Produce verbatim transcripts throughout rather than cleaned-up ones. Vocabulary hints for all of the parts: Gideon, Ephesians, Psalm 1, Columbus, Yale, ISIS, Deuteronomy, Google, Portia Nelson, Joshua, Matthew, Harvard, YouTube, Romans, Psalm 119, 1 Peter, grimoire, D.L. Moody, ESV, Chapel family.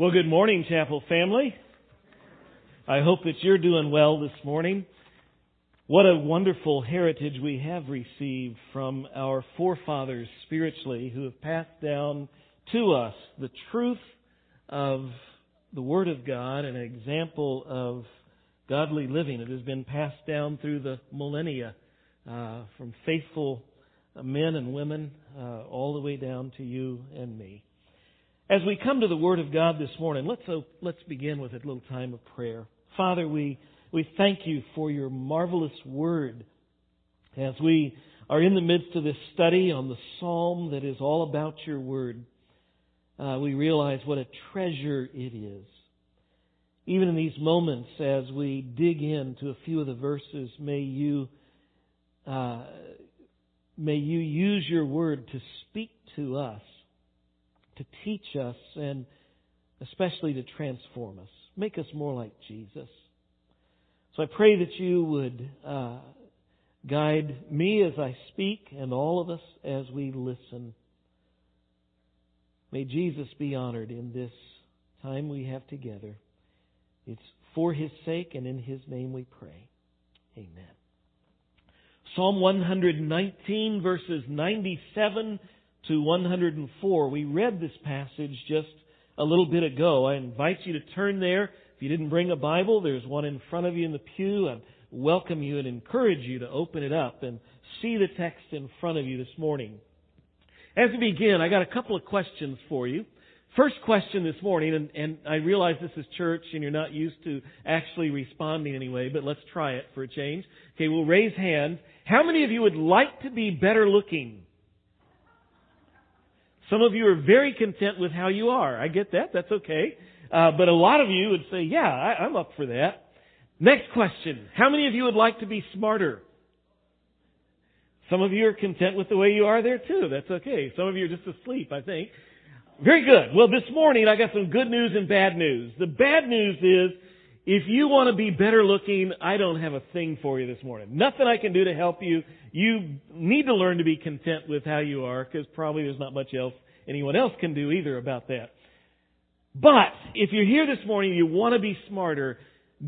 Well, good morning, Chapel family. I hope that you're doing well this morning. What a wonderful heritage we have received from our forefathers spiritually who have passed down to us the truth of the Word of God and an example of godly living. It has been passed down through the millennia uh, from faithful men and women uh, all the way down to you and me. As we come to the Word of God this morning, let's uh, let's begin with a little time of prayer. Father, we, we thank you for your marvelous Word. As we are in the midst of this study on the Psalm that is all about your Word, uh, we realize what a treasure it is. Even in these moments, as we dig into a few of the verses, may you uh, may you use your Word to speak to us, to teach us, and especially to transform us. Make us more like Jesus. So I pray that you would uh, guide me as I speak and all of us as we listen. May Jesus be honored in this time we have together. It's for His sake and in His name we pray. Amen. Psalm one nineteen, verses ninety-seven to one hundred four. We read this passage just a little bit ago. I invite you to turn there. If you didn't bring a Bible, there's one in front of you in the pew. I welcome you and encourage you to open it up and see the text in front of you this morning. As we begin, I got a couple of questions for you. First question this morning, and, and I realize this is church and you're not used to actually responding anyway, but let's try it for a change. Okay, we'll raise hands. How many of you would like to be better looking? Some of you are very content with how you are. I get that. That's okay. Uh, but a lot of you would say, yeah, I, I'm up for that. Next question. How many of you would like to be smarter? Some of you are content with the way you are there too. That's okay. Some of you are just asleep, I think. Very good. Well, this morning I got some good news and bad news. The bad news is if you want to be better looking, I don't have a thing for you this morning. Nothing I can do to help you. You need to learn to be content with how you are, because probably there's not much else anyone else can do either about that. But if you're here this morning and you want to be smarter,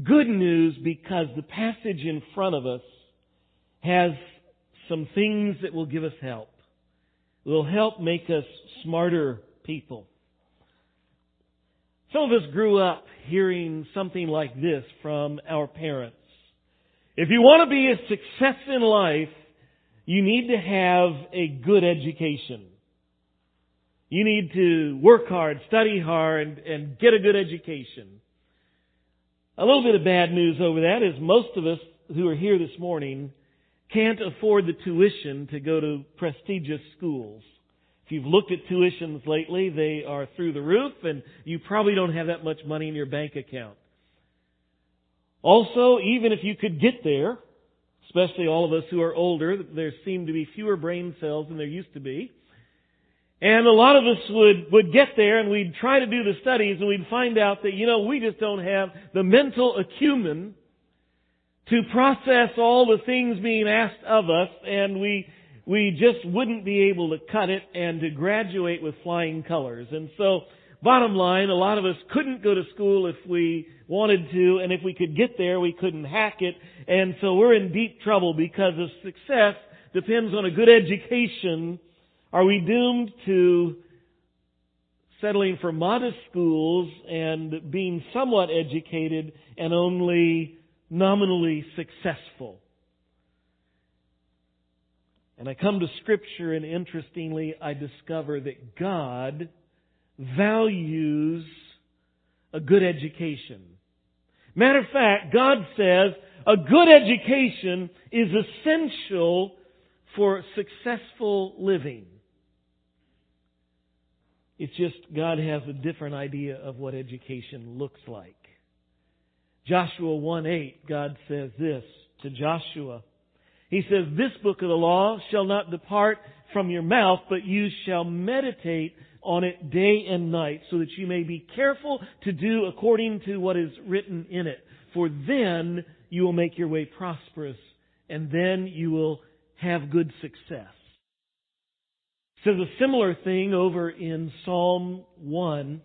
good news, because the passage in front of us has some things that will give us help. It will help make us smarter people. Some of us grew up hearing something like this from our parents. If you want to be a success in life, you need to have a good education. You need to work hard, study hard, and get a good education. A little bit of bad news over that is most of us who are here this morning can't afford the tuition to go to prestigious schools. If you've looked at tuitions lately, they are through the roof, and you probably don't have that much money in your bank account. Also, even if you could get there, especially all of us who are older, there seem to be fewer brain cells than there used to be. And a lot of us would, would get there, and we'd try to do the studies, and we'd find out that, you know, we just don't have the mental acumen to process all the things being asked of us, and we... We just wouldn't be able to cut it and to graduate with flying colors. And so, bottom line, a lot of us couldn't go to school if we wanted to, and if we could get there, we couldn't hack it. And so we're in deep trouble because if success depends on a good education, are we doomed to settling for modest schools and being somewhat educated and only nominally successful? And I come to Scripture, and interestingly, I discover that God values a good education. Matter of fact, God says a good education is essential for successful living. It's just God has a different idea of what education looks like. Joshua one eight, God says this to Joshua. He says, "This book of the law shall not depart from your mouth, but you shall meditate on it day and night, so that you may be careful to do according to what is written in it. For then you will make your way prosperous, and then you will have good success." It says a similar thing over in Psalm one.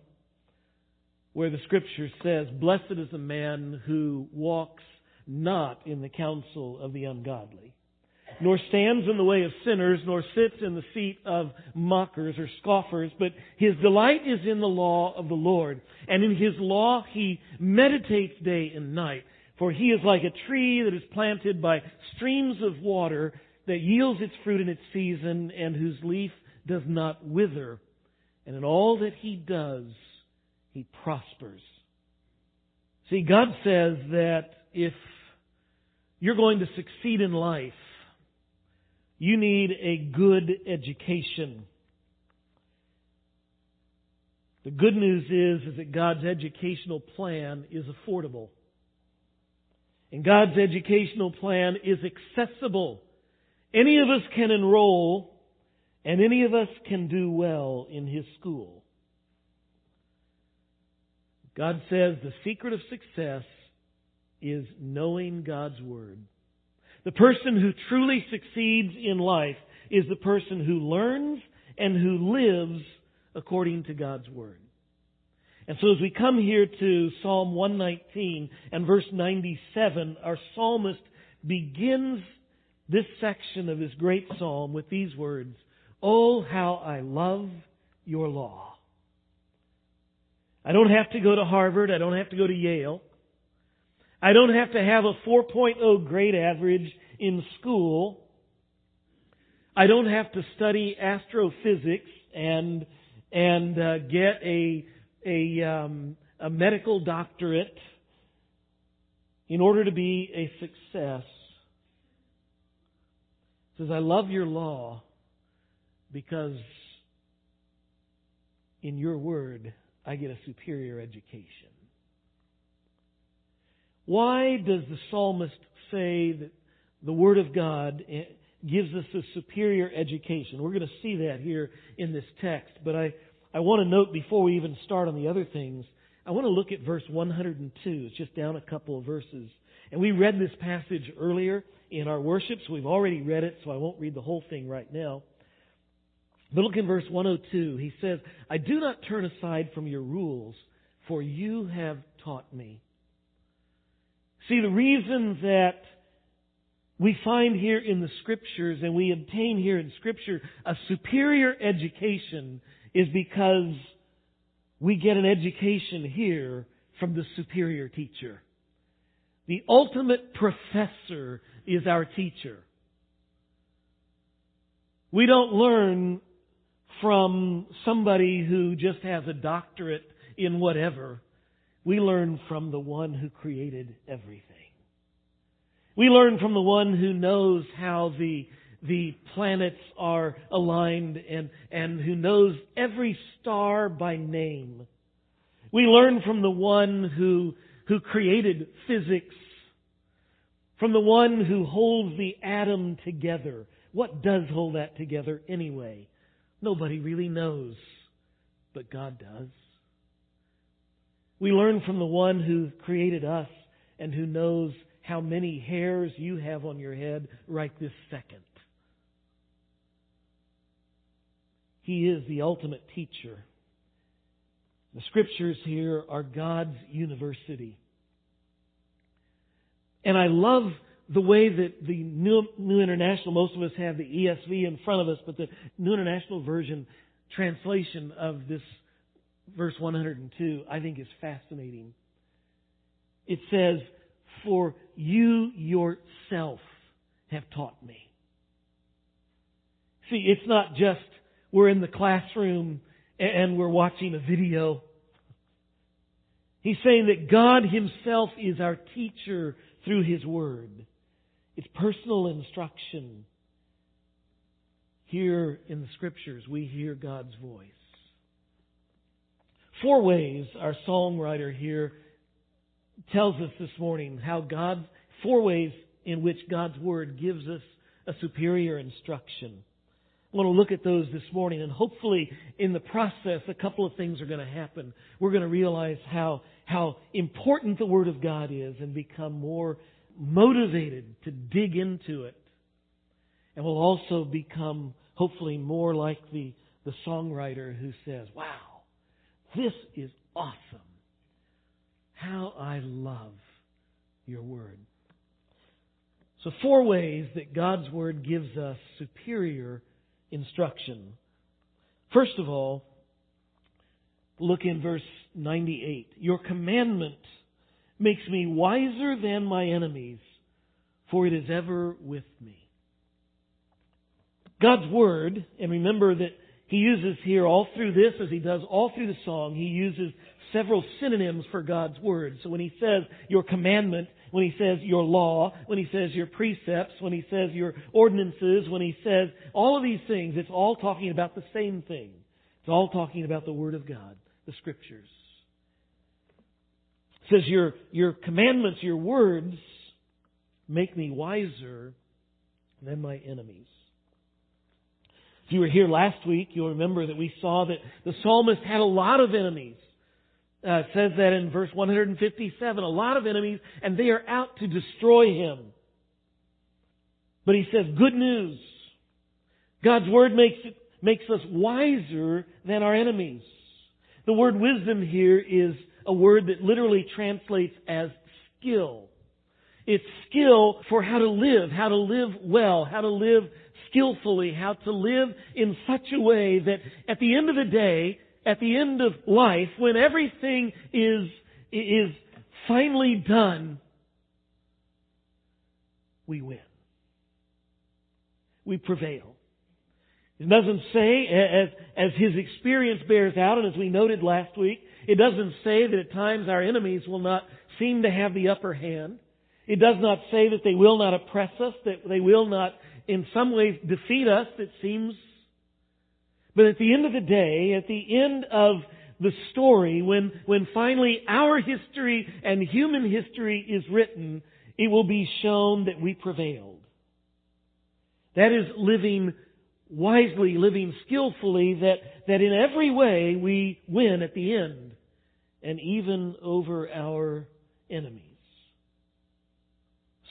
where the Scripture says, "Blessed is the man who walks not in the counsel of the ungodly, nor stands in the way of sinners, nor sits in the seat of mockers or scoffers, but his delight is in the law of the Lord. And in his law he meditates day and night. For he is like a tree that is planted by streams of water, that yields its fruit in its season, and whose leaf does not wither. And in all that he does, he prospers." See, God says that if you're going to succeed in life, you need a good education. The good news is, is that God's educational plan is affordable. And God's educational plan is accessible. Any of us can enroll, and any of us can do well in His school. God says the secret of success is knowing God's Word. The person who truly succeeds in life is the person who learns and who lives according to God's Word. And so as we come here to Psalm one nineteen and verse ninety-seven, our psalmist begins this section of his great psalm with these words, "Oh, how I love your law." I don't have to go to Harvard. I don't have to go to Yale. I don't have to have a four point oh grade average in school. I don't have to study astrophysics and and uh, get a a um, a medical doctorate in order to be a success. It says, "I love your law because in your word I get a superior education." Why does the psalmist say that the Word of God gives us a superior education? We're going to see that here in this text. But I, I want to note before we even start on the other things, I want to look at verse one hundred two. It's just down a couple of verses. And we read this passage earlier in our worship, so we've already read it, so I won't read the whole thing right now. But look in verse one oh two. He says, "I do not turn aside from your rules, for you have taught me." See, the reason that we find here in the Scriptures and we obtain here in Scripture a superior education is because we get an education here from the superior teacher. The ultimate professor is our teacher. We don't learn from somebody who just has a doctorate in whatever. We learn from the one who created everything. We learn from the one who knows how the, the planets are aligned and, and who knows every star by name. We learn from the one who, who created physics, from the one who holds the atom together. What does hold that together anyway? Nobody really knows, but God does. We learn from the one who created us and who knows how many hairs you have on your head right this second. He is the ultimate teacher. The Scriptures here are God's university. And I love the way that the New, New International, most of us have the E S V in front of us, but the New International Version translation of this verse one hundred two, I think, is fascinating. It says, "For you yourself have taught me." See, it's not just we're in the classroom and we're watching a video. He's saying that God Himself is our teacher through His Word. It's personal instruction. Here in the Scriptures, we hear God's voice. Four ways our songwriter here tells us this morning how God, four ways in which God's Word gives us a superior instruction. I want to look at those this morning, and hopefully in the process a couple of things are going to happen. We're going to realize how, how important the Word of God is and become more motivated to dig into it. And we'll also become hopefully more like the, the songwriter who says, "Wow, this is awesome. how I love your word. So four ways that God's word gives us superior instruction. First of all, look in verse ninety-eight. Your commandment makes me wiser than my enemies, for it is ever with me. God's word, and remember that he uses here all through this, as he does all through the song, he uses several synonyms for God's word. So when he says your commandment, when he says your law, when he says your precepts, when he says your ordinances, when he says all of these things, it's all talking about the same thing. It's all talking about the word of God, the scriptures. It says your, your commandments, your words, make me wiser than my enemies. If you were here last week, you'll remember that we saw that the psalmist had a lot of enemies. Uh, it says that in verse one hundred fifty-seven, a lot of enemies, and they are out to destroy him. But he says, good news. God's word makes it, makes us wiser than our enemies. The word wisdom here is a word that literally translates as skill. It's skill for how to live, how to live well, how to live skillfully, how to live in such a way that at the end of the day, at the end of life, when everything is, is finally done, we win. We prevail. It doesn't say, as, as his experience bears out, and as we noted last week, it doesn't say that at times our enemies will not seem to have the upper hand. It does not say that they will not oppress us, that they will not in some ways defeat us, it seems. But at the end of the day, at the end of the story, when, when finally our history and human history is written, it will be shown that we prevailed. That is living wisely, living skillfully, that, that in every way we win at the end, and even over our enemies.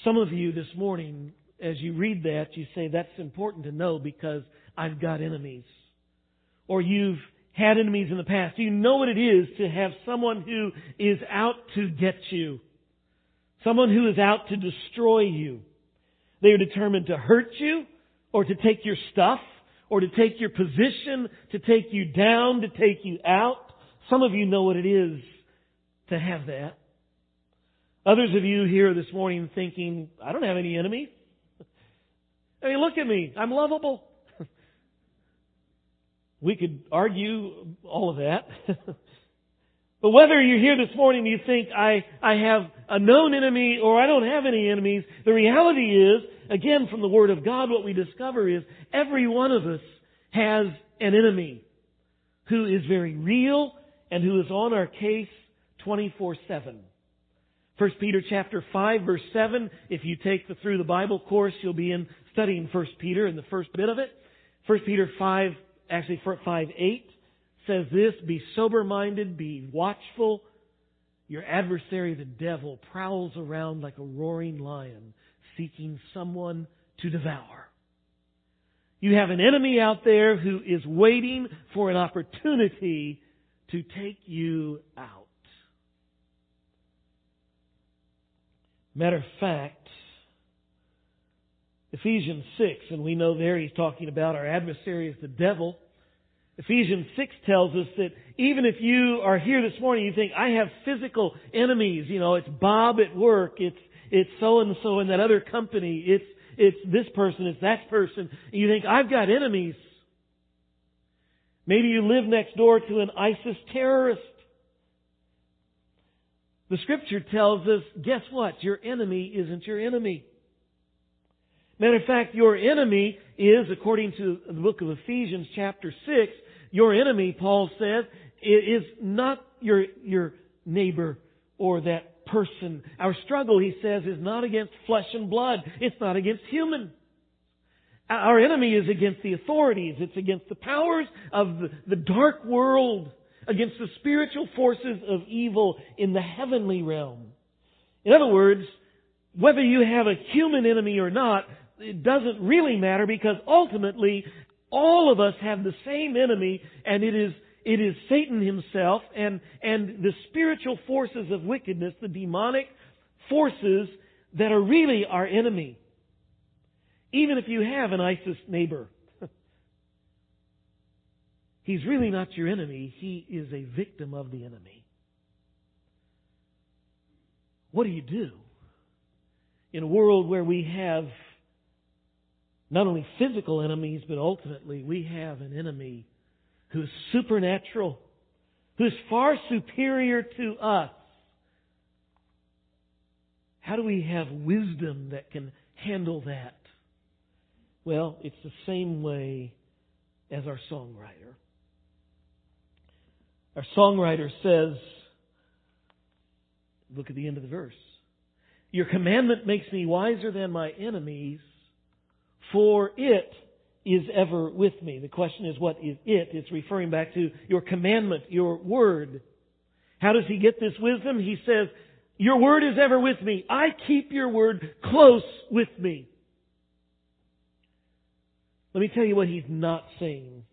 Some of you this morning, as you read that, you say, that's important to know because I've got enemies. Or you've had enemies in the past. You know what it is to have someone who is out to get you. Someone who is out to destroy you. They are determined to hurt you, or to take your stuff, or to take your position, to take you down, to take you out. Some of you know what it is to have that. Others of you here this morning thinking, I don't have any enemies. I mean, look at me. I'm lovable. We could argue all of that. But whether you're here this morning and you think, I, I have a known enemy or I don't have any enemies, the reality is, again, from the Word of God, what we discover is every one of us has an enemy who is very real and who is on our case twenty-four seven. First Peter chapter five, verse seven, if you take the Through the Bible course, you'll be in studying First Peter in the first bit of it. First Peter five, actually five eight, says this, be sober-minded, be watchful. Your adversary, the devil, prowls around like a roaring lion, seeking someone to devour. You have an enemy out there who is waiting for an opportunity to take you out. Matter of fact, Ephesians six, and we know there he's talking about our adversary is the devil. Ephesians six tells us that even if you are here this morning, you think, I have physical enemies. You know, it's Bob at work. It's it's so-and-so in that other company. It's it's this person. It's that person. And you think, I've got enemies. Maybe you live next door to an ISIS terrorist. The Scripture tells us, guess what? Your enemy isn't your enemy. Matter of fact, your enemy is, according to the book of Ephesians chapter six, your enemy, Paul says, is not your, your neighbor or that person. Our struggle, he says, is not against flesh and blood. It's not against human. Our enemy is against the authorities. It's against the powers of the, the dark world, against the spiritual forces of evil in the heavenly realm. In other words, whether you have a human enemy or not, it doesn't really matter because ultimately all of us have the same enemy, and it is It is Satan himself and, and the spiritual forces of wickedness, the demonic forces that are really our enemy. Even if you have an ISIS neighbor, he's really not your enemy. He is a victim of the enemy. What do you do in a world where we have not only physical enemies, but ultimately we have an enemy who is supernatural, who is far superior to us? How do we have wisdom that can handle that? Well, it's the same way as our songwriter. Our songwriter says, look at the end of the verse, "Your commandment makes me wiser than my enemies, for it is ever with me." The question is, what is it? It's referring back to your commandment, your word. How does he get this wisdom? He says, your word is ever with me. I keep your word close with me. Let me tell you what he's not saying.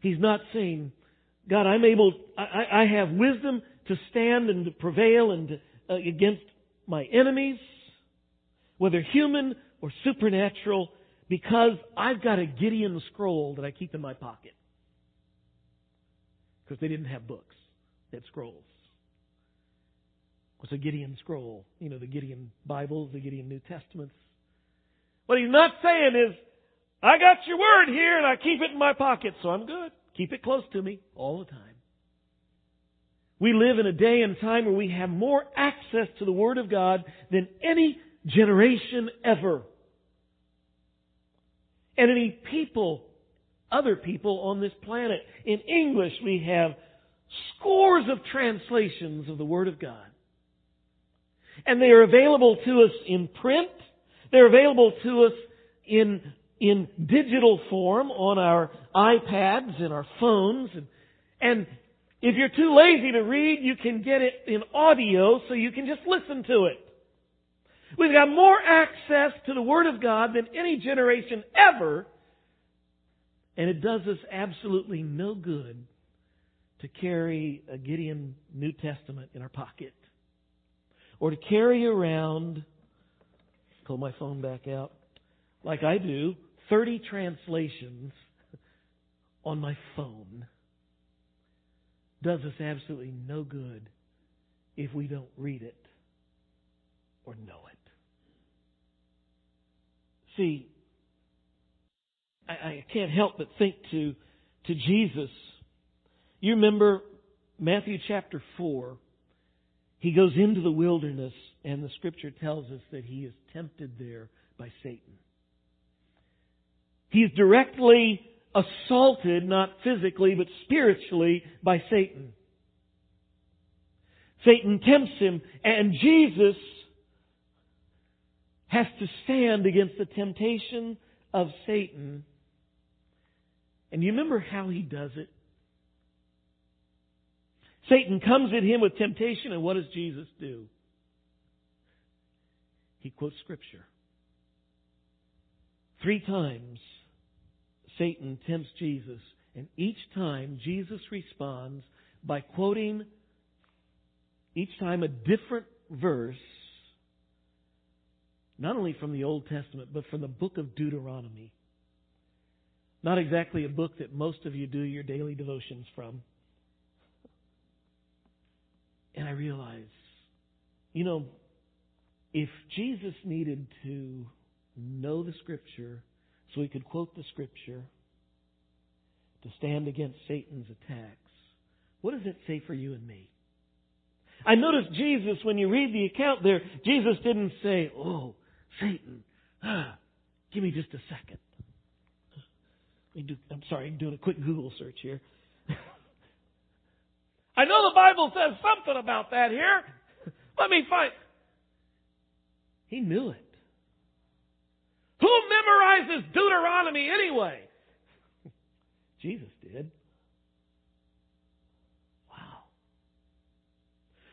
He's not saying, God, I'm able, I, I have wisdom to stand and to prevail and to, uh, against my enemies, whether human or supernatural, because I've got a Gideon scroll that I keep in my pocket. Because they didn't have books, they had scrolls. What's a Gideon scroll? You know, the Gideon Bibles, the Gideon New Testaments. What he's not saying is, I got your word here and I keep it in my pocket, so I'm good. Keep it close to me all the time. We live in a day and time where we have more access to the Word of God than any generation ever. And any people, other people on this planet. In English, we have scores of translations of the Word of God. And they are available to us in print. They're available to us in in digital form on our iPads and our phones. And, and if you're too lazy to read, you can get it in audio, so you can just listen to it. We've got more access to the Word of God than any generation ever, and it does us absolutely no good to carry a Gideon New Testament in our pocket or to carry around, pull my phone back out, like I do, thirty translations on my phone. Does us absolutely no good if we don't read it or know it. See, I, I can't help but think to, to Jesus. You remember Matthew chapter four. He goes into the wilderness, and the Scripture tells us that he is tempted there by Satan. He is directly assaulted, not physically, but spiritually, by Satan. Satan tempts him, and Jesus has to stand against the temptation of Satan. And you remember how he does it? Satan comes at him with temptation, and what does Jesus do? He quotes Scripture. Three times Satan tempts Jesus, and each time Jesus responds by quoting each time a different verse, not only from the Old Testament, but from the book of Deuteronomy. Not exactly a book that most of you do your daily devotions from. And I realize, you know, if Jesus needed to know the Scripture so he could quote the Scripture to stand against Satan's attacks, what does it say for you and me? I notice Jesus, when you read the account there, Jesus didn't say, oh, Satan, ah, give me just a second. I'm sorry, I'm doing a quick Google search here. I know the Bible says something about that here. Let me find. He knew it. Who memorizes Deuteronomy anyway? Jesus did. Wow.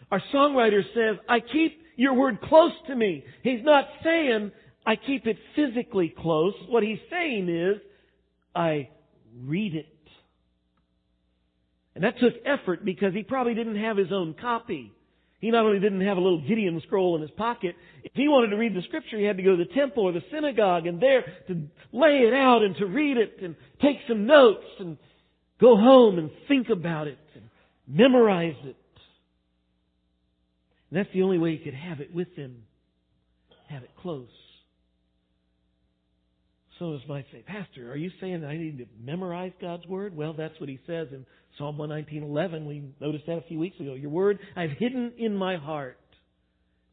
Our songwriter says, I keep your word close to me. He's not saying, I keep it physically close. What he's saying is, I read it. And that took effort because he probably didn't have his own copy. He not only didn't have a little Gideon scroll in his pocket, if he wanted to read the scripture, he had to go to the temple or the synagogue and there to lay it out and to read it and take some notes and go home and think about it and memorize it. And that's the only way he could have it with him, have it close. Some might say, Pastor, are you saying that I need to memorize God's Word? Well, that's what he says in Psalm one nineteen eleven. We noticed that a few weeks ago. Your Word I've hidden in my heart.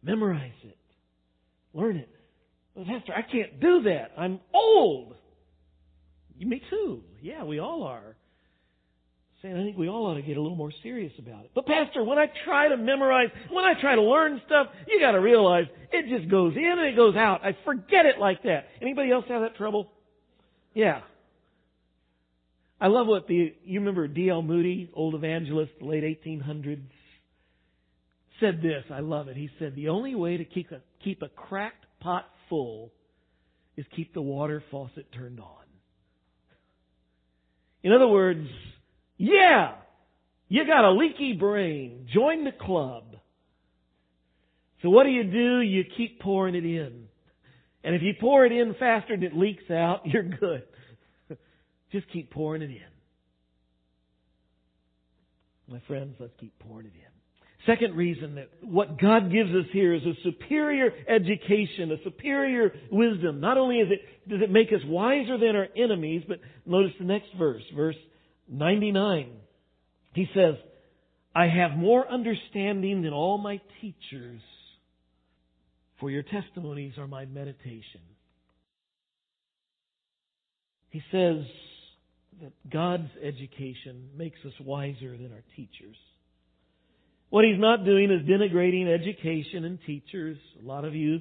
Memorize it. Learn it. Well, Pastor, I can't do that. I'm old. You, me too. Yeah, we all are. Saying, I think we all ought to get a little more serious about it. But Pastor, when I try to memorize, when I try to learn stuff, you got to realize it just goes in and it goes out. I forget it like that. Anybody else have that trouble? Yeah. I love what the, you remember D L Moody, old evangelist, late eighteen hundreds, said this. I love it. He said, the only way to keep a, keep a cracked pot full is keep the water faucet turned on. In other words, yeah, you got a leaky brain. Join the club. So what do you do? You keep pouring it in. And if you pour it in faster than it leaks out, you're good. Just keep pouring it in. My friends, let's keep pouring it in. Second reason that what God gives us here is a superior education, a superior wisdom. Not only is it, does it make us wiser than our enemies, but notice the next verse, verse ninety-nine. He says, I have more understanding than all my teachers, for your testimonies are my meditation. He says that God's education makes us wiser than our teachers. What he's not doing is denigrating education and teachers. A lot of you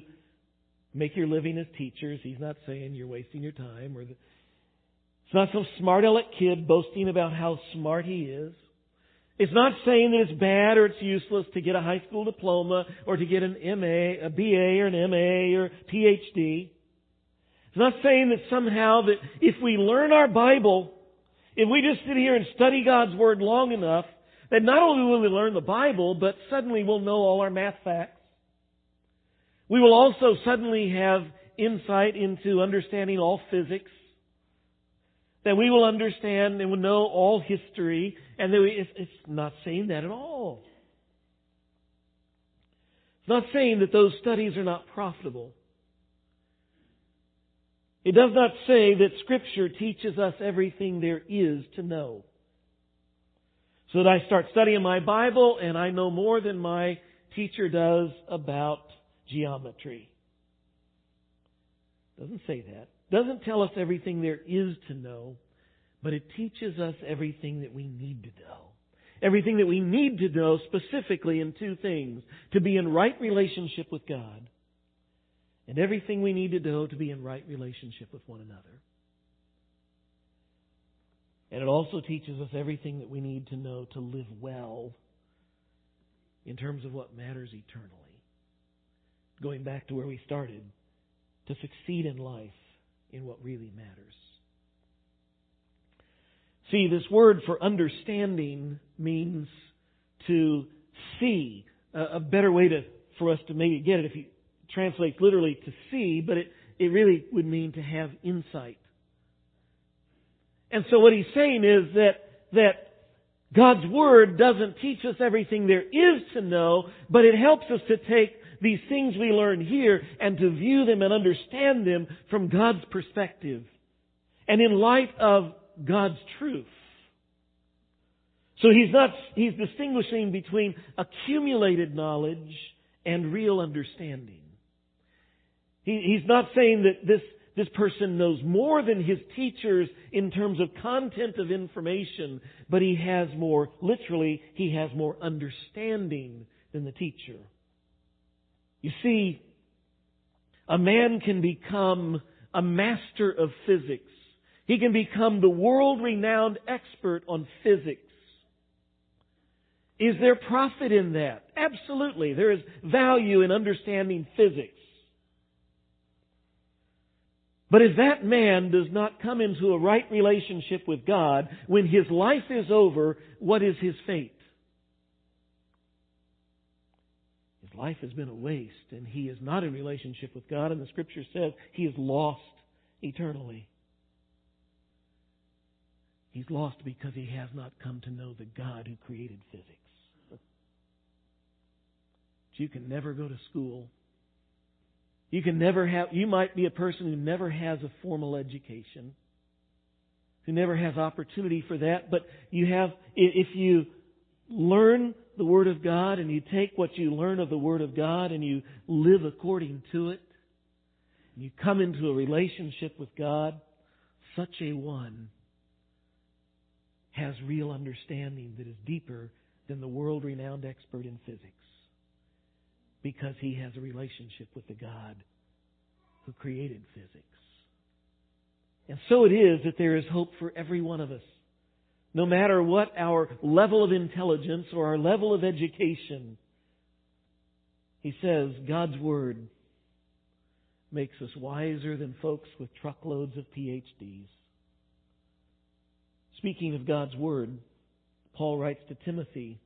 make your living as teachers. He's not saying you're wasting your time or the It's not some smart aleck kid boasting about how smart he is. It's not saying that it's bad or it's useless to get a high school diploma or to get an M A, a B A or an M A or P H D. It's not saying that somehow that if we learn our Bible, if we just sit here and study God's Word long enough, that not only will we learn the Bible, but suddenly we'll know all our math facts. We will also suddenly have insight into understanding all physics. That we will understand and will know all history, and that we, it's, it's not saying that at all. It's not saying that those studies are not profitable. It does not say that Scripture teaches us everything there is to know. So that I start studying my Bible and I know more than my teacher does about geometry. It doesn't say that. Doesn't tell us everything there is to know, but it teaches us everything that we need to know. Everything that we need to know specifically in two things. To be in right relationship with God, and everything we need to know to be in right relationship with one another. And it also teaches us everything that we need to know to live well in terms of what matters eternally. Going back to where we started, to succeed in life. In what really matters. See, this word for understanding means to see. A better way to for us to maybe get it if you translate literally to see, but it, it really would mean to have insight. And so what he's saying is that that God's Word doesn't teach us everything there is to know, but it helps us to take these things we learn here and to view them and understand them from God's perspective and in light of God's truth. So he's not, he's distinguishing between accumulated knowledge and real understanding. He, he's not saying that this, this person knows more than his teachers in terms of content of information, but he has more, literally, he has more understanding than the teacher. You see, a man can become a master of physics. He can become the world-renowned expert on physics. Is there profit in that? Absolutely. There is value in understanding physics. But if that man does not come into a right relationship with God, when his life is over, what is his fate? His life has been a waste, and he is not in relationship with God, and the Scripture says he is lost eternally. He's lost because he has not come to know the God who created physics. But you can never go to school. You can never have, you might be a person who never has a formal education, who never has opportunity for that, but you have, if you learn the Word of God and you take what you learn of the Word of God and you live according to it, and you come into a relationship with God, such a one has real understanding that is deeper than the world-renowned expert in physics. Because he has a relationship with the God who created physics. And so it is that there is hope for every one of us. No matter what our level of intelligence or our level of education, he says God's Word makes us wiser than folks with truckloads of P H Ds. Speaking of God's Word, Paul writes to Timothy,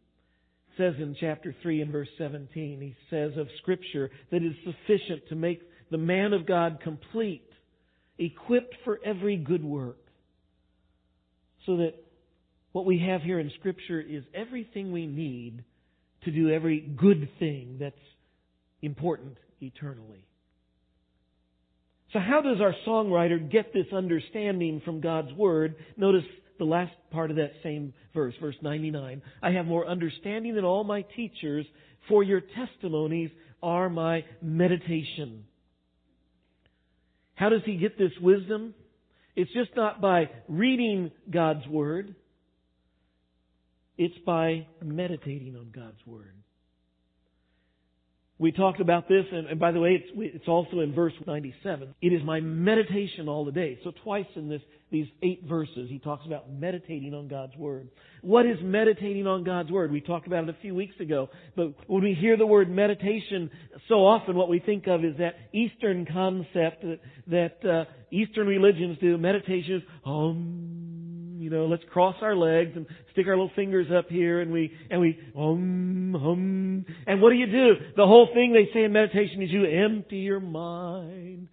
says in chapter three and verse seventeen, he says of Scripture that it is sufficient to make the man of God complete, equipped for every good work. So that what we have here in Scripture is everything we need to do every good thing that's important eternally. So how does our songwriter get this understanding from God's Word? Notice the last part of that same verse, verse ninety-nine. I have more understanding than all my teachers, for your testimonies are my meditation. How does he get this wisdom? It's just not by reading God's Word. It's by meditating on God's Word. We talked about this, and, and by the way, it's, it's also in verse ninety-seven. It is my meditation all the day. So twice in this these eight verses, he talks about meditating on God's Word. What is meditating on God's Word? We talked about it a few weeks ago. But when we hear the word meditation, so often what we think of is that Eastern concept that, that uh, Eastern religions do. Meditation is, um, you know, let's cross our legs and stick our little fingers up here and we, and we, um, um. And what do you do? The whole thing they say in meditation is you empty your mind.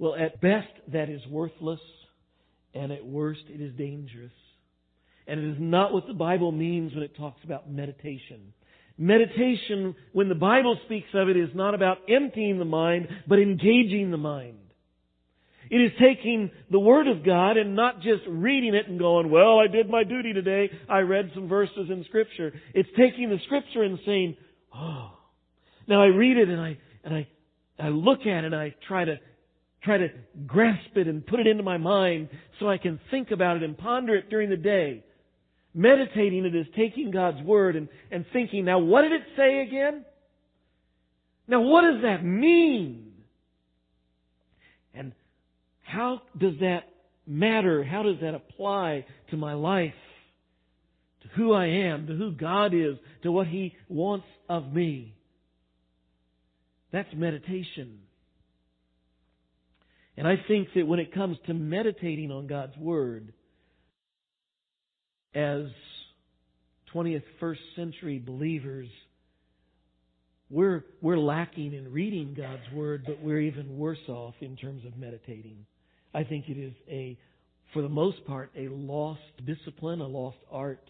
Well, at best, that is worthless. And at worst, it is dangerous. And it is not what the Bible means when it talks about meditation. Meditation, when the Bible speaks of it, is not about emptying the mind, but engaging the mind. It is taking the Word of God and not just reading it and going, well, I did my duty today. I read some verses in Scripture. It's taking the Scripture and saying, oh, now I read it and I, and I, I look at it and I try to try to grasp it and put it into my mind so I can think about it and ponder it during the day. Meditating it is taking God's Word and, and thinking, now what did it say again? Now what does that mean? And how does that matter? How does that apply to my life? To who I am, to who God is, to what He wants of me? That's meditation. And I think that when it comes to meditating on God's Word, as twentieth, first century believers, we're, we're lacking in reading God's Word, but we're even worse off in terms of meditating. I think it is a, for the most part, a lost discipline, a lost art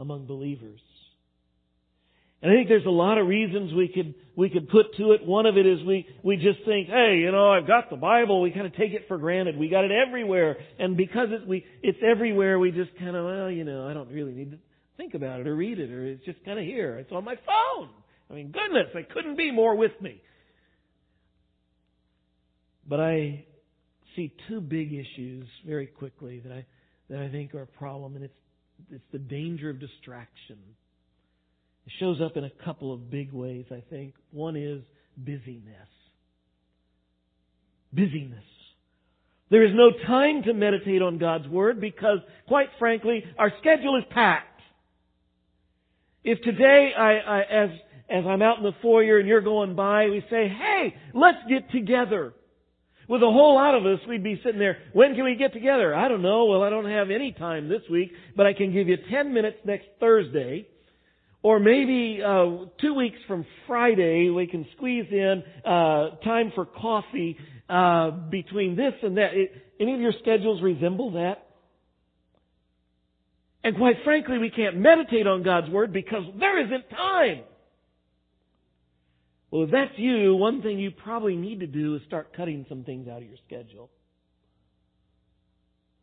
among believers. And I think there's a lot of reasons we could we could put to it. One of it is we, we just think, hey, you know, I've got the Bible. We kind of take it for granted. We got it everywhere. And because it, we, it's everywhere, we just kind of, well, you know, I don't really need to think about it or read it. Or it's just kind of here. It's on my phone. I mean, goodness, they couldn't be more with me. But I see two big issues very quickly that I, that I think are a problem. And it's it's the danger of distraction. It shows up in a couple of big ways, I think. One is busyness. Busyness. There is no time to meditate on God's Word because, quite frankly, our schedule is packed. If today, I, I, as, as I'm out in the foyer and you're going by, we say, hey, let's get together. With a whole lot of us, we'd be sitting there, when can we get together? I don't know. Well, I don't have any time this week, but I can give you ten minutes next Thursday. Or maybe uh, two weeks from Friday, we can squeeze in uh, time for coffee uh, between this and that. It, any of your schedules resemble that? And quite frankly, we can't meditate on God's Word because there isn't time. Well, if that's you, one thing you probably need to do is start cutting some things out of your schedule.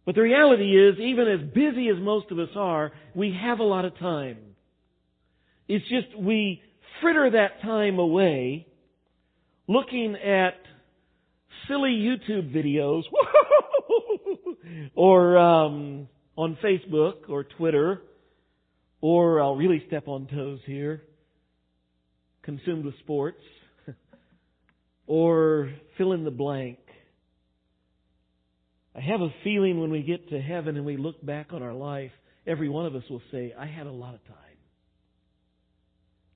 But the reality is, even as busy as most of us are, we have a lot of time. It's just we fritter that time away looking at silly YouTube videos or um, on Facebook or Twitter, or I'll really step on toes here, consumed with sports, or fill in the blank. I have a feeling when we get to heaven and we look back on our life, every one of us will say, I had a lot of time.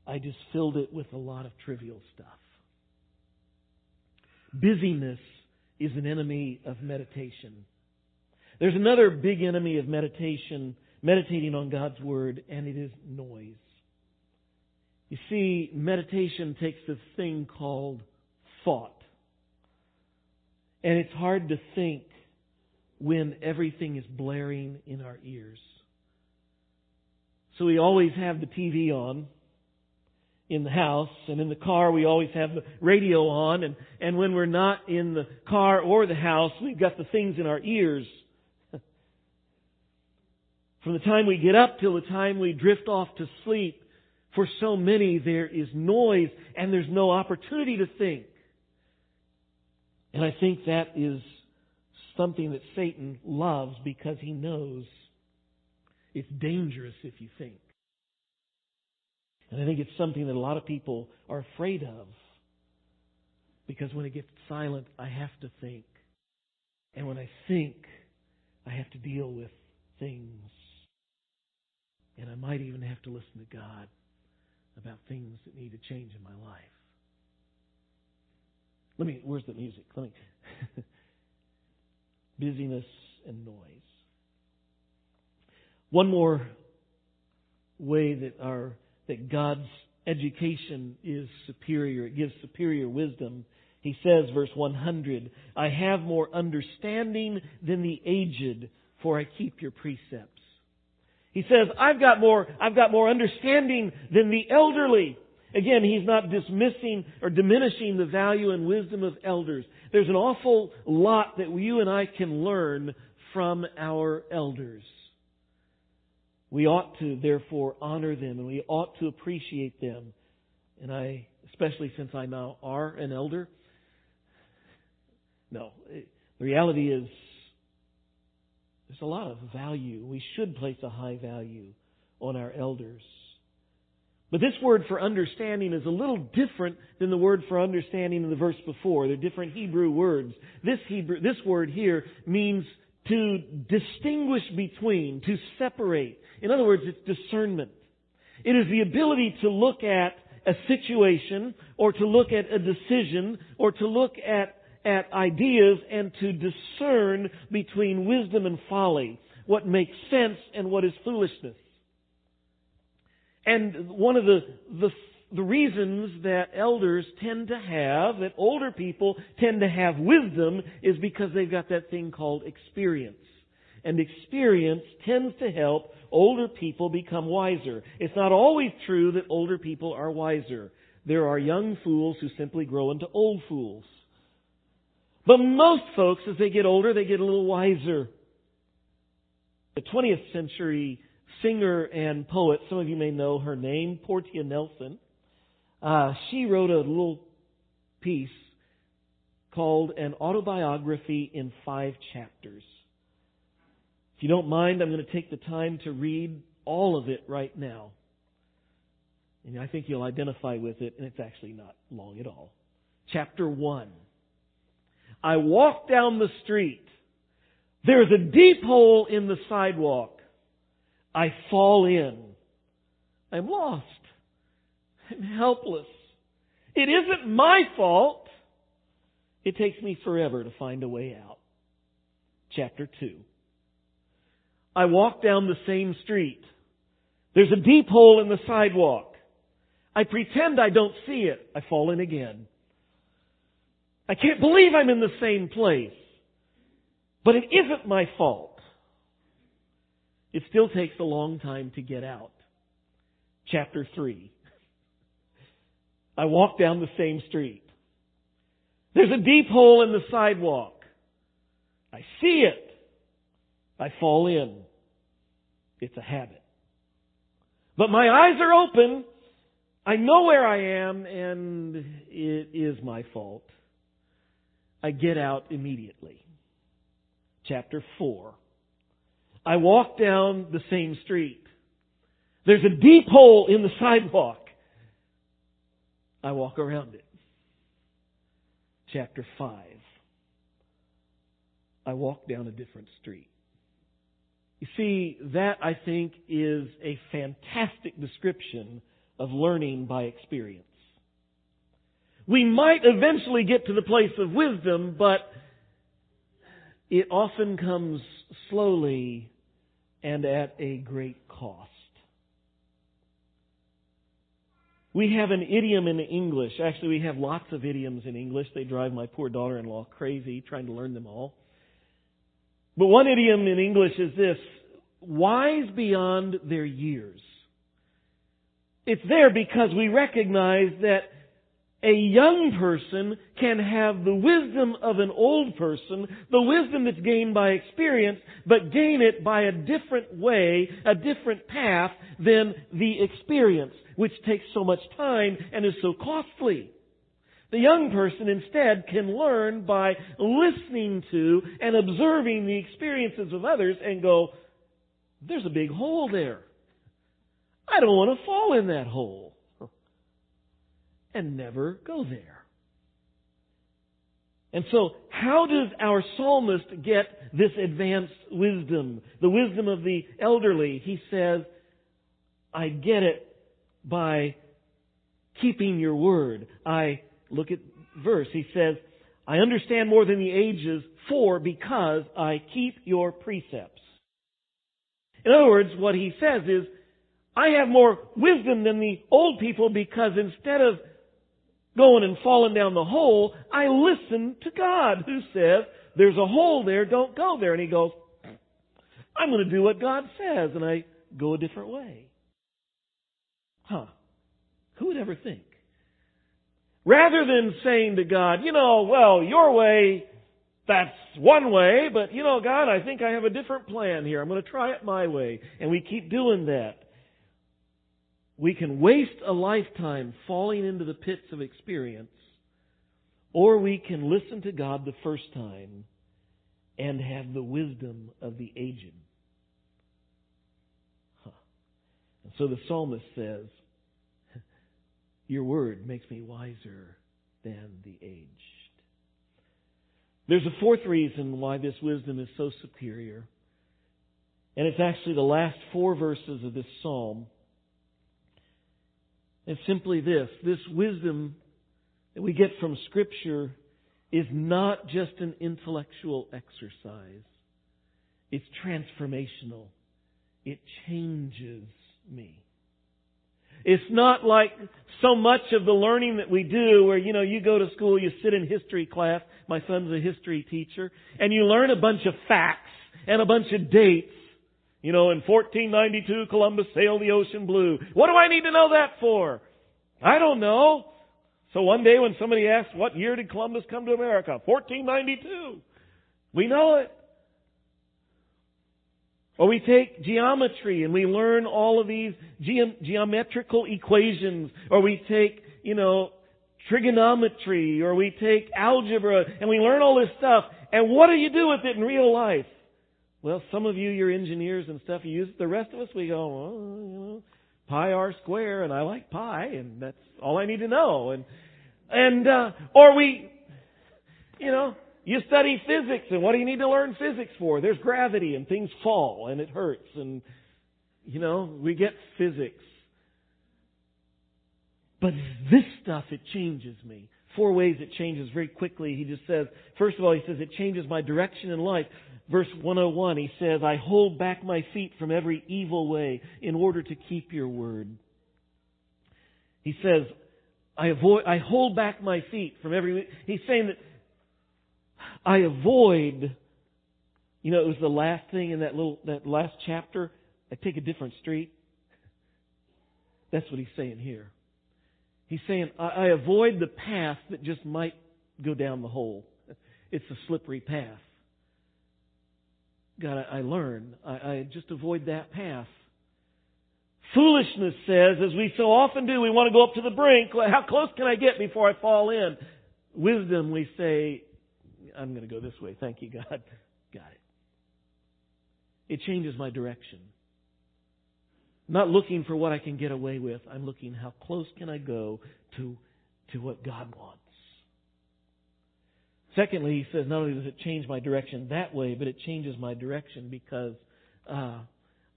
I just filled it with a lot of trivial stuff. Busyness is an enemy of meditation. There's another big enemy of meditation, meditating on God's Word, and it is noise. You see, meditation takes this thing called thought. And it's hard to think when everything is blaring in our ears. So we always have the T V on in the house, and in the car we always have the radio on, and, and when we're not in the car or the house, we've got the things in our ears. From the time we get up till the time we drift off to sleep, for so many there is noise and there's no opportunity to think. And I think that is something that Satan loves because he knows it's dangerous if you think. And I think it's something that a lot of people are afraid of. Because when it gets silent, I have to think. And when I think, I have to deal with things. And I might even have to listen to God about things that need to change in my life. Let me, where's the music? Let me. Busyness and noise. One more way that our that God's education is superior. It gives superior wisdom. He says, verse one hundred, I have more understanding than the aged, for I keep your precepts. He says, I've got more, I've got more understanding than the elderly. Again, he's not dismissing or diminishing the value and wisdom of elders. There's an awful lot that you and I can learn from our elders. We ought to, therefore, honor them, and we ought to appreciate them. And I, especially since I now are an elder, no, it, the reality is there's a lot of value. We should place a high value on our elders. But this word for understanding is a little different than the word for understanding in the verse before. They're different Hebrew words. This Hebrew, this word here means to distinguish between, to separate. In other words, it's discernment. It is the ability to look at a situation or to look at a decision or to look at, at ideas and to discern between wisdom and folly, what makes sense and what is foolishness. And one of the, the, the reasons that elders tend to have, that older people tend to have wisdom, is because they've got that thing called experience. And experience tends to help older people become wiser. It's not always true that older people are wiser. There are young fools who simply grow into old fools. But most folks, as they get older, they get a little wiser. The twentieth century singer and poet, some of you may know her name, Portia Nelson, Uh, she wrote a little piece called An Autobiography in Five Chapters. If you don't mind, I'm going to take the time to read all of it right now. And I think you'll identify with it, and it's actually not long at all. Chapter one. I walked down the street. There's a deep hole in the sidewalk. I fall in. I'm lost. I'm helpless. It isn't my fault. It takes me forever to find a way out. Chapter two. I walk down the same street. There's a deep hole in the sidewalk. I pretend I don't see it. I fall in again. I can't believe I'm in the same place. But it isn't my fault. It still takes a long time to get out. Chapter three. I walk down the same street. There's a deep hole in the sidewalk. I see it. I fall in. It's a habit. But my eyes are open. I know where I am, and it is my fault. I get out immediately. Chapter four. I walk down the same street. There's a deep hole in the sidewalk. I walk around it. Chapter five. I walk down a different street. You see, that, I think, is a fantastic description of learning by experience. We might eventually get to the place of wisdom, but it often comes slowly and at a great cost. We have an idiom in English. Actually, we have lots of idioms in English. They drive my poor daughter-in-law crazy trying to learn them all. But one idiom in English is this: wise beyond their years. It's there because we recognize that a young person can have the wisdom of an old person, the wisdom that's gained by experience, but gain it by a different way, a different path than the experience, which takes so much time and is so costly. The young person instead can learn by listening to and observing the experiences of others and go, there's a big hole there. I don't want to fall in that hole. And never go there. And so, how does our psalmist get this advanced wisdom? The wisdom of the elderly. He says, I get it by keeping your word. I Look at verse. He says, I understand more than the ages, for because I keep your precepts. In other words, what he says is, I have more wisdom than the old people because instead of going and falling down the hole, I listen to God who says, there's a hole there, don't go there. And he goes, I'm going to do what God says, and I go a different way. Huh. Who would ever think? Rather than saying to God, you know, well, your way, that's one way, but, you know, God, I think I have a different plan here. I'm going to try it my way. And we keep doing that. We can waste a lifetime falling into the pits of experience, or we can listen to God the first time and have the wisdom of the aged. Huh. And so the psalmist says, your word makes me wiser than the aged. There's a fourth reason why this wisdom is so superior. And it's actually the last four verses of this psalm. It's simply this. This wisdom that we get from Scripture is not just an intellectual exercise. It's transformational. It changes me. It's not like so much of the learning that we do where, you know, you go to school, you sit in history class. My son's a history teacher. And you learn a bunch of facts and a bunch of dates. You know, in fourteen ninety-two, Columbus sailed the ocean blue. What do I need to know that for? I don't know. So one day when somebody asks, what year did Columbus come to America? fourteen ninety-two. We know it. Or we take geometry and we learn all of these ge- geometrical equations. Or we take, you know, trigonometry. Or we take algebra and we learn all this stuff. And what do you do with it in real life? Well, some of you, you're engineers and stuff, you use it. The rest of us, we go, oh, you know, pi r square, and I like pi, and that's all I need to know. And, and uh, or we, you know, you study physics, and what do you need to learn physics for? There's gravity, and things fall, and it hurts, and, you know, we get physics. But this stuff, it changes me. four ways it changes very quickly. He just says, first of all, he says, it changes my direction in life. Verse one oh one, he says, I hold back my feet from every evil way in order to keep your word. He says, I avoid, I hold back my feet from every... He's saying that I avoid... You know, it was the last thing in that little that last chapter. I take a different street. That's what he's saying here. He's saying, I, I avoid the path that just might go down the hole. It's a slippery path. God, I, I learn. I, I just avoid that path. Foolishness says, as we so often do, we want to go up to the brink. How close can I get before I fall in? Wisdom, we say, I'm going to go this way. Thank you, God. Got it. It changes my direction. I'm not looking for what I can get away with. I'm looking how close can I go to, to what God wants. Secondly, he says, not only does it change my direction that way, but it changes my direction because uh,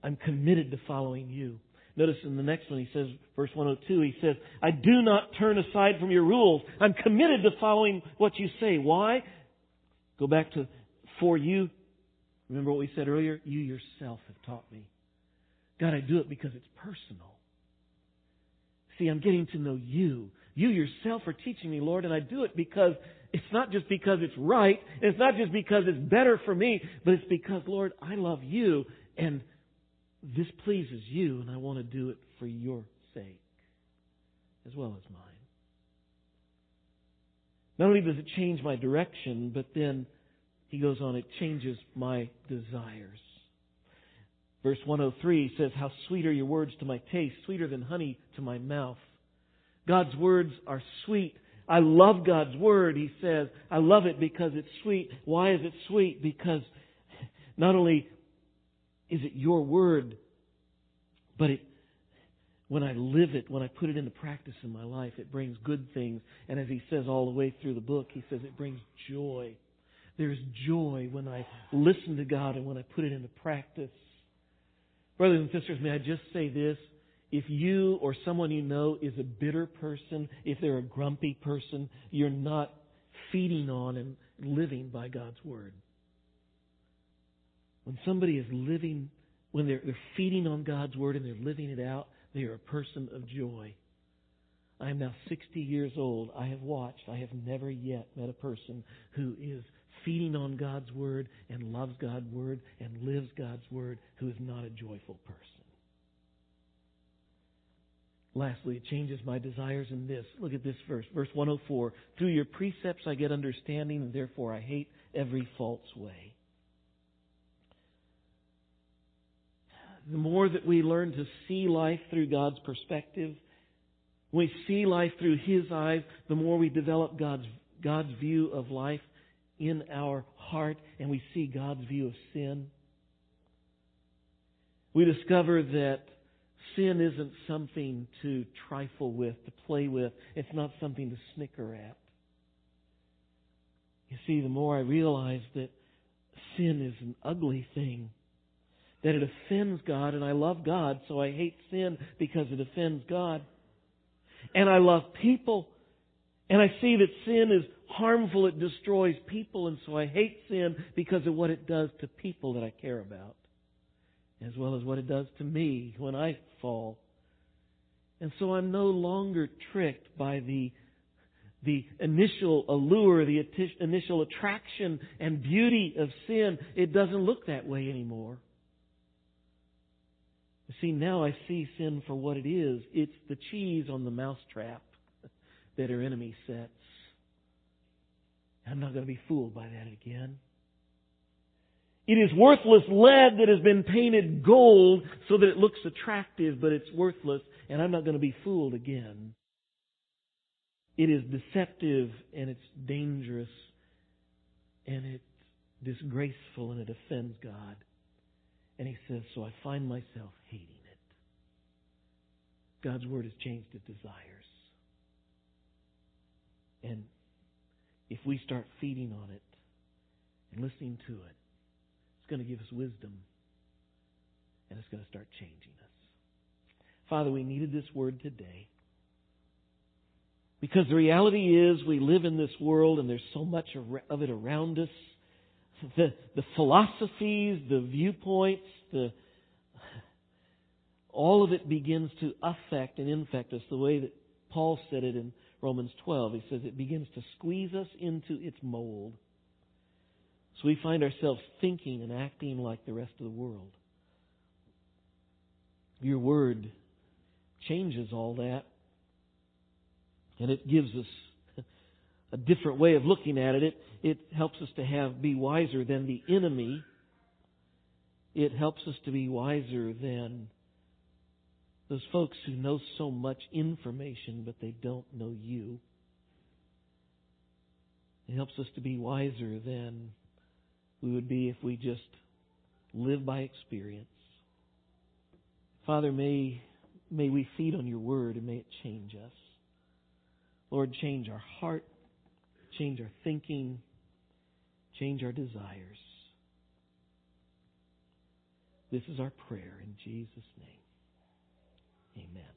I'm committed to following you. Notice in the next one, he says, verse one oh two, he says, I do not turn aside from your rules. I'm committed to following what you say. Why? Go back to, for you, remember what we said earlier? You yourself have taught me. God, I do it because it's personal. See, I'm getting to know you. You yourself are teaching me, Lord, and I do it because it's not just because it's right, and it's not just because it's better for me, but it's because, Lord, I love you, and this pleases you, and I want to do it for your sake as well as mine. Not only does it change my direction, but then he goes on, it changes my desires. Verse one oh three says, how sweet are your words to my taste, sweeter than honey to my mouth. God's words are sweet. I love God's word, he says. I love it because it's sweet. Why is it sweet? Because not only is it your word, but it, when I live it, when I put it into practice in my life, it brings good things. And as he says all the way through the book, he says it brings joy. There's joy when I listen to God and when I put it into practice. Brothers and sisters, may I just say this? If you or someone you know is a bitter person, if they're a grumpy person, you're not feeding on and living by God's Word. When somebody is living, when they're, they're feeding on God's Word and they're living it out, they are a person of joy. I am now sixty years old. I have watched. I have never yet met a person who is feeding on God's Word and loves God's Word and lives God's Word who is not a joyful person. Lastly, it changes my desires in this. Look at this verse, verse one oh four. Through your precepts I get understanding, and therefore I hate every false way. The more that we learn to see life through God's perspective, when we see life through His eyes, the more we develop God's, God's view of life in our heart, and we see God's view of sin. We discover that sin isn't something to trifle with, to play with. It's not something to snicker at. You see, the more I realize that sin is an ugly thing, that it offends God, and I love God, so I hate sin because it offends God. And I love people, and I see that sin is harmful, it destroys people, and so I hate sin because of what it does to people that I care about, as well as what it does to me when I fall. And so I'm no longer tricked by the, the initial allure, the initial attraction and beauty of sin. It doesn't look that way anymore. You see, now I see sin for what it is. It's the cheese on the mousetrap that our enemy sets. I'm not going to be fooled by that again. It is worthless lead that has been painted gold so that it looks attractive, but it's worthless, and I'm not going to be fooled again. It is deceptive, and it's dangerous, and it's disgraceful, and it offends God. And he says, so I find myself hating it. God's Word has changed its desires. And if we start feeding on it and listening to it, it's going to give us wisdom, and it's going to start changing us. Father, we needed this word today. Because the reality is we live in this world and there's so much of it around us. The, the philosophies, the viewpoints, the all of it begins to affect and infect us the way that Paul said it in Romans twelve. He says it begins to squeeze us into its mold. So we find ourselves thinking and acting like the rest of the world. Your word changes all that, and it gives us a different way of looking at it. It, it helps us to have be wiser than the enemy. It helps us to be wiser than those folks who know so much information, but they don't know you. It helps us to be wiser than we would be if we just live by experience. Father, may, may we feed on your word and may it change us. Lord, change our heart, change our thinking, change our desires. This is our prayer in Jesus' name. Amen.